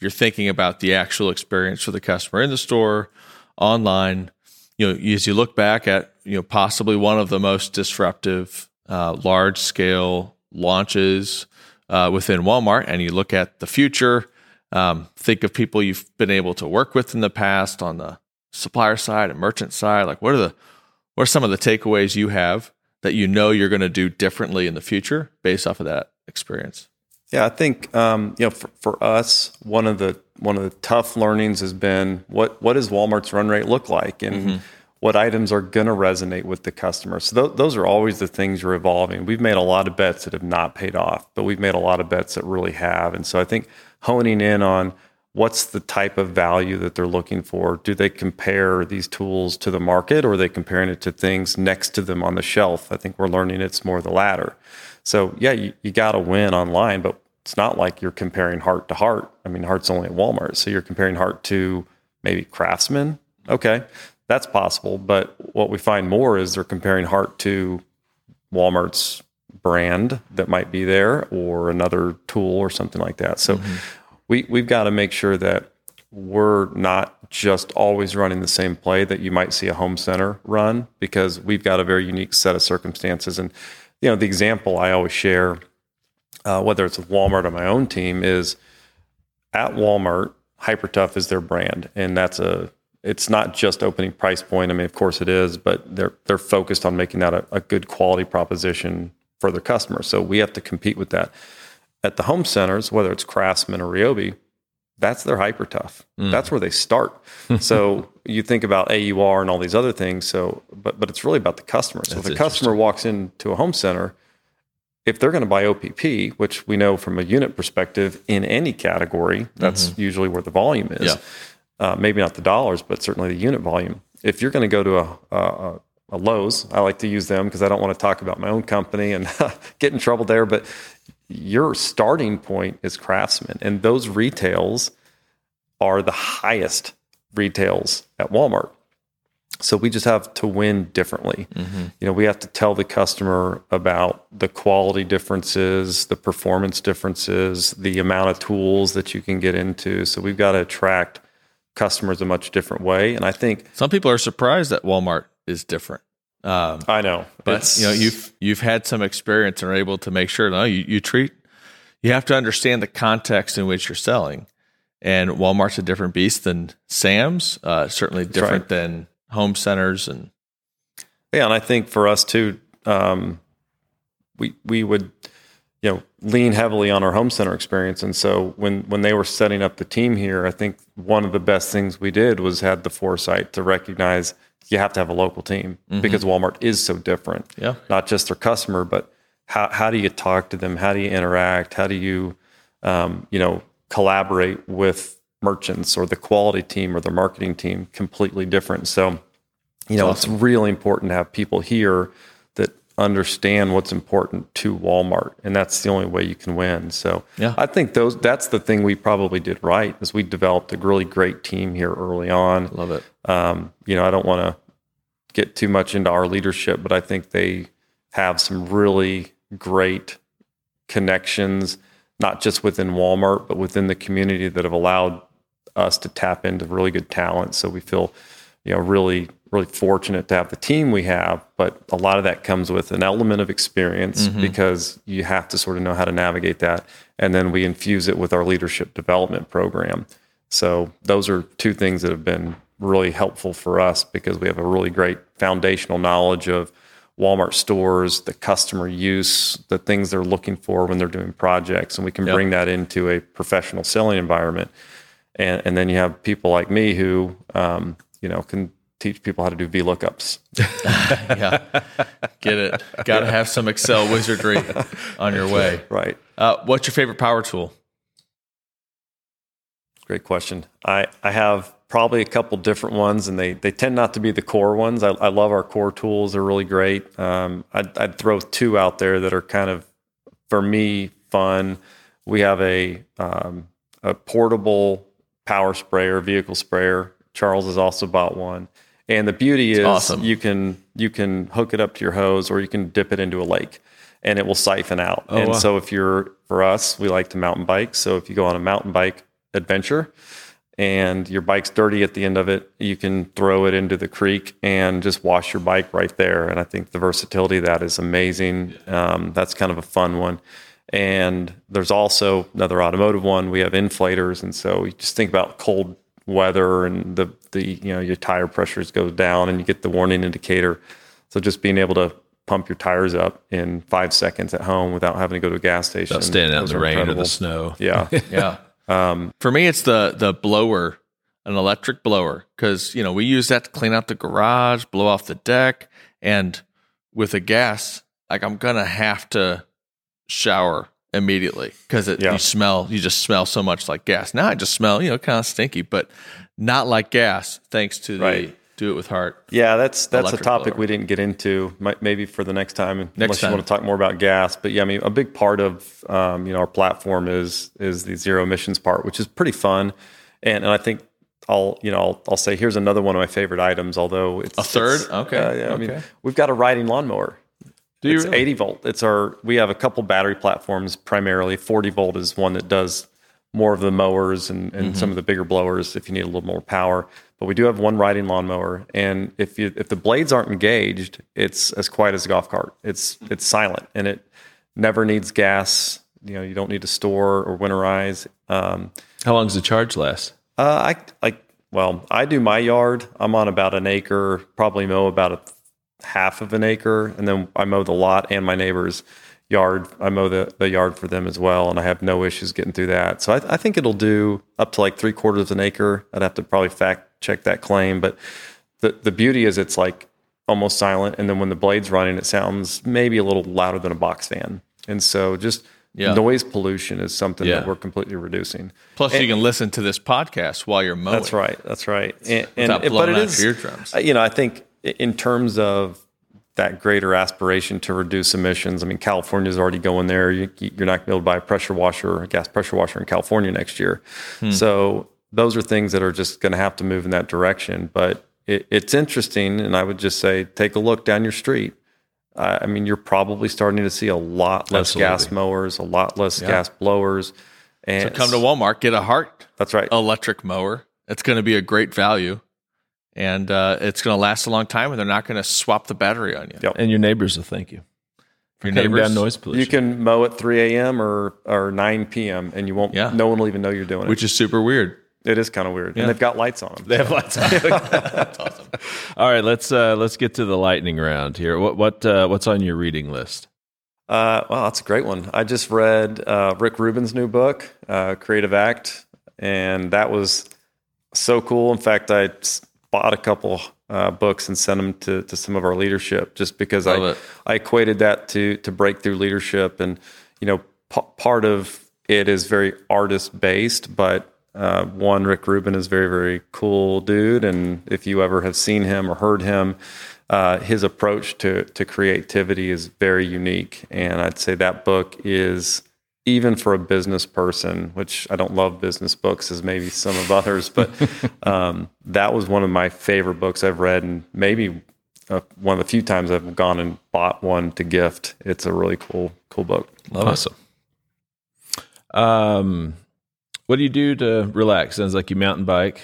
you're thinking about the actual experience for the customer in the store, online. You know, as you look back at, you know, possibly one of the most disruptive uh, large scale launches uh, within Walmart, and you look at the future, um, think of people you've been able to work with in the past on the supplier side and merchant side. Like, what are the what are some of the takeaways you have that you know you're going to do differently in the future based off of that experience? Yeah, I think um, you know, for, for us, one of the one of the tough learnings has been what what does Walmart's run rate look like, and mm-hmm. what items are going to resonate with the customer. So th- those are always the things you're evolving. We've made a lot of bets that have not paid off, but we've made a lot of bets that really have. And so I think honing in on what's the type of value that they're looking for? Do they compare these tools to the market, or are they comparing it to things next to them on the shelf? I think we're learning it's more the latter. So yeah, you, you got to win online, but it's not like you're comparing Hart to Hart. I mean, Hart's only at Walmart. So you're comparing Hart to maybe Craftsman. Okay, that's possible. But what we find more is they're comparing Hart to Walmart's brand that might be there, or another tool or something like that. So mm-hmm. We, we've got to make sure that we're not just always running the same play that you might see a home center run, because we've got a very unique set of circumstances. And, you know, the example I always share, uh, whether it's with Walmart or my own team, is at Walmart, HyperTough is their brand. And that's a, it's not just opening price point. I mean, of course it is, but they're, they're focused on making that a, a good quality proposition for their customers. So we have to compete with that. At the home centers, whether it's Craftsman or Ryobi, that's their HyperTough. Mm. That's where they start. So you think about A U R and all these other things. So, but but it's really about the customer. So that's if a customer walks into a home center, if they're going to buy O P P, which we know from a unit perspective in any category, that's mm-hmm. usually where the volume is. Yeah. Uh, maybe not the dollars, but certainly the unit volume. If you're going to go to a, a, a Lowe's, I like to use them because I don't want to talk about my own company and get in trouble there, but your starting point is Craftsman, and those retails are the highest retails at Walmart. So we just have to win differently. Mm-hmm. You know, we have to tell the customer about the quality differences, the performance differences, the amount of tools that you can get into. So we've got to attract customers a much different way. And I think some people are surprised that Walmart is different. Um, I know, but it's, you know, you've, you've had some experience and are able to make sure no, you, you treat, you have to understand the context in which you're selling, and Walmart's a different beast than Sam's, uh, certainly different right. than home centers. And yeah. And I think for us too, um, we, we would, you know, lean heavily on our home center experience. And so when, when they were setting up the team here, I think one of the best things we did was had the foresight to recognize you have to have a local team mm-hmm. because Walmart is so different. Yeah. Not just their customer, but how how do you talk to them? How do you interact? How do you, um, you know, collaborate with merchants or the quality team or the marketing team? Completely different. So, you That's know, awesome. It's really important to have people here that understand what's important to Walmart, and that's the only way you can win. So yeah. I think those that's the thing we probably did right, is we developed a really great team here early on. Love it. Um, you know, I don't want to get too much into our leadership, but I think they have some really great connections, not just within Walmart, but within the community, that have allowed us to tap into really good talent. So we feel, you know, really really fortunate to have the team we have, but a lot of that comes with an element of experience mm-hmm. because you have to sort of know how to navigate that. And then we infuse it with our leadership development program. So those are two things that have been really helpful for us, because we have a really great foundational knowledge of Walmart stores, the customer use, the things they're looking for when they're doing projects. And we can yep. bring that into a professional selling environment. And, and then you have people like me who, um, you know, can teach people how to do VLOOKUPs. yeah, get it. Got to yeah. have some Excel wizardry on your way. Right. Uh, what's your favorite power tool? Great question. I, I have probably a couple different ones, and they, they tend not to be the core ones. I, I love our core tools. They're really great. Um, I'd, I'd throw two out there that are kind of, for me, fun. We have a um, a portable power sprayer, vehicle sprayer. Charles has also bought one. And the beauty is awesome. you can you can hook it up to your hose, or you can dip it into a lake, and it will siphon out. Oh, and wow. So if you're, for us, we like to mountain bike. So if you go on a mountain bike adventure and your bike's dirty at the end of it, you can throw it into the creek and just wash your bike right there. And I think the versatility of that is amazing. Um, that's kind of a fun one. And there's also another automotive one. We have inflators. And so you just think about cold weather and the, the you know, your tire pressures go down and you get the warning indicator. So just being able to pump your tires up in five seconds at home without having to go to a gas station. Without standing out in the rain incredible. Or the snow. Yeah. Yeah. Um, For me, it's the the blower, an electric blower, because, you know, we use that to clean out the garage, blow off the deck. And with a gas, like, I'm going to have to shower immediately because it yeah. you smell, you just smell so much like gas. Now I just smell, you know, kind of stinky, but not like gas, thanks to the right. Do It With Hart. Yeah, that's that's a topic blower. We didn't get into. Might, maybe for the next time, next unless time. You want to talk more about gas. But yeah, I mean, a big part of um, you know, our platform is is the zero emissions part, which is pretty fun. And and I think I'll you know I'll, I'll say here's another one of my favorite items. Although it's a third. It's, okay. Uh, yeah, okay. I mean, we've got a riding lawnmower. Do you it's really? eighty volt. It's our we have a couple battery platforms primarily. forty volt is one that does more of the mowers and, and mm-hmm. some of the bigger blowers if you need a little more power. But we do have one riding lawnmower, and if you if the blades aren't engaged, it's as quiet as a golf cart. It's it's silent, and it never needs gas. You know, you don't need to store or winterize. Um, How long does the charge last? Uh, I like well, I do my yard. I'm on about an acre, probably mow about a half of an acre, and then I mow the lot and my neighbor's yard. I mow the, the yard for them as well, and I have no issues getting through that. So I, I think it'll do up to like three quarters of an acre. I'd have to probably fact check that claim, but the the beauty is it's like almost silent, and then when the blade's running, it sounds maybe a little louder than a box fan. And so just yeah. noise pollution is something yeah. that we're completely reducing. Plus, and you can listen to this podcast while you're mowing. That's right. That's right. And, Without and, blowing but it out is, your eardrums. You know, I think in terms of that greater aspiration to reduce emissions, I mean, California's already going there. You, you're not going to be able to buy a pressure washer, a gas pressure washer in California next year. Hmm. So those are things that are just going to have to move in that direction. But it, it's interesting, and I would just say, take a look down your street. Uh, I mean, you're probably starting to see a lot less Absolutely. gas mowers, a lot less yeah. gas blowers. And so come to Walmart, get a Hart that's right. electric mower. It's going to be a great value, and uh, it's going to last a long time, and they're not going to swap the battery on you. Yep. And your neighbors will thank you. Your neighbors, noise pollution. You can mow at three a.m. or or nine p.m., and you won't. Yeah. No one will even know you're doing it. Which is super weird. It is kind of weird, yeah. and they've got lights on them. They so. have lights on them. That's awesome. All right, let's uh, let's get to the lightning round here. What what uh, what's on your reading list? Uh, well, that's a great one. I just read uh, Rick Rubin's new book, uh, Creative Act, and that was so cool. In fact, I bought a couple uh, books and sent them to to some of our leadership, just because Love I it. I equated that to to breakthrough leadership, and you know, p- part of it is very artist based, but Uh, one, Rick Rubin is very, very cool dude. And if you ever have seen him or heard him, uh, his approach to, to creativity is very unique. And I'd say that book is, even for a business person, which I don't love business books as maybe some of others, but um, that was one of my favorite books I've read. And maybe uh, one of the few times I've gone and bought one to gift. It's a really cool, cool book. Love awesome. It. Um, What do you do to relax? Sounds like you mountain bike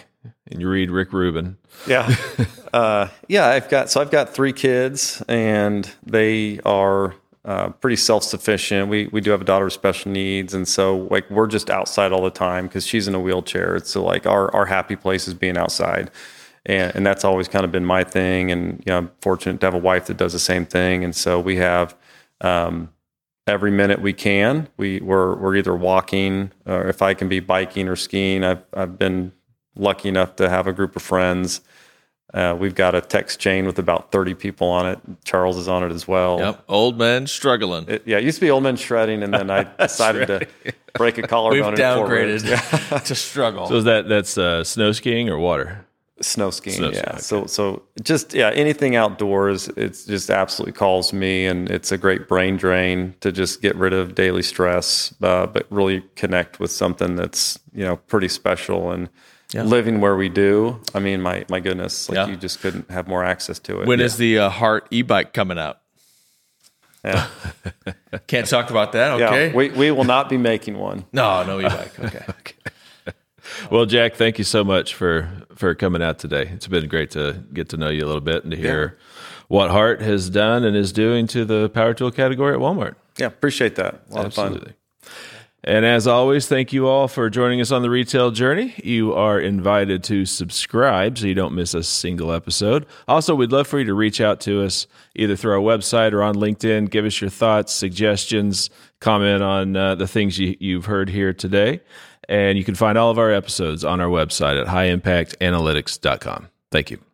and you read Rick Rubin. Yeah. uh, yeah, I've got, so I've got three kids, and they are uh, pretty self-sufficient. We we do have a daughter with special needs. And so like, we're just outside all the time because she's in a wheelchair. It's so like our, our happy place is being outside. And, and that's always kind of been my thing. And you know, I'm fortunate to have a wife that does the same thing. And so we have, um, every minute we can, we we're, we're either walking, or if I can be biking or skiing. I've I've been lucky enough to have a group of friends. Uh, we've got a text chain with about thirty people on it. Charles is on it as well. Yep, old men struggling. It, yeah, it used to be old men shredding, and then I decided to break a collarbone. We've downgraded yeah. to struggle. So is that that's uh, snow skiing or water? Snow skiing, snow yeah. Skiing, okay. So, so just yeah, anything outdoors, it's just absolutely calls me, and it's a great brain drain to just get rid of daily stress, uh, but really connect with something that's you know pretty special. And yeah. living where we do, I mean, my, my goodness, like yeah. you just couldn't have more access to it. When yeah. is the uh, Hart e-bike coming out? Yeah. Can't talk about that. Okay. Yeah, we, we will not be making one. No, no e-bike. Okay. Okay. Well, Jack, thank you so much for, for coming out today. It's been great to get to know you a little bit and to hear yeah. what Hart has done and is doing to the power tool category at Walmart. Yeah, appreciate that. A lot Absolutely. Of fun. And as always, thank you all for joining us on The Retail Journey. You are invited to subscribe so you don't miss a single episode. Also, we'd love for you to reach out to us either through our website or on LinkedIn. Give us your thoughts, suggestions, comment on uh, the things you, you've heard here today. And you can find all of our episodes on our website at high impact analytics dot com. Thank you.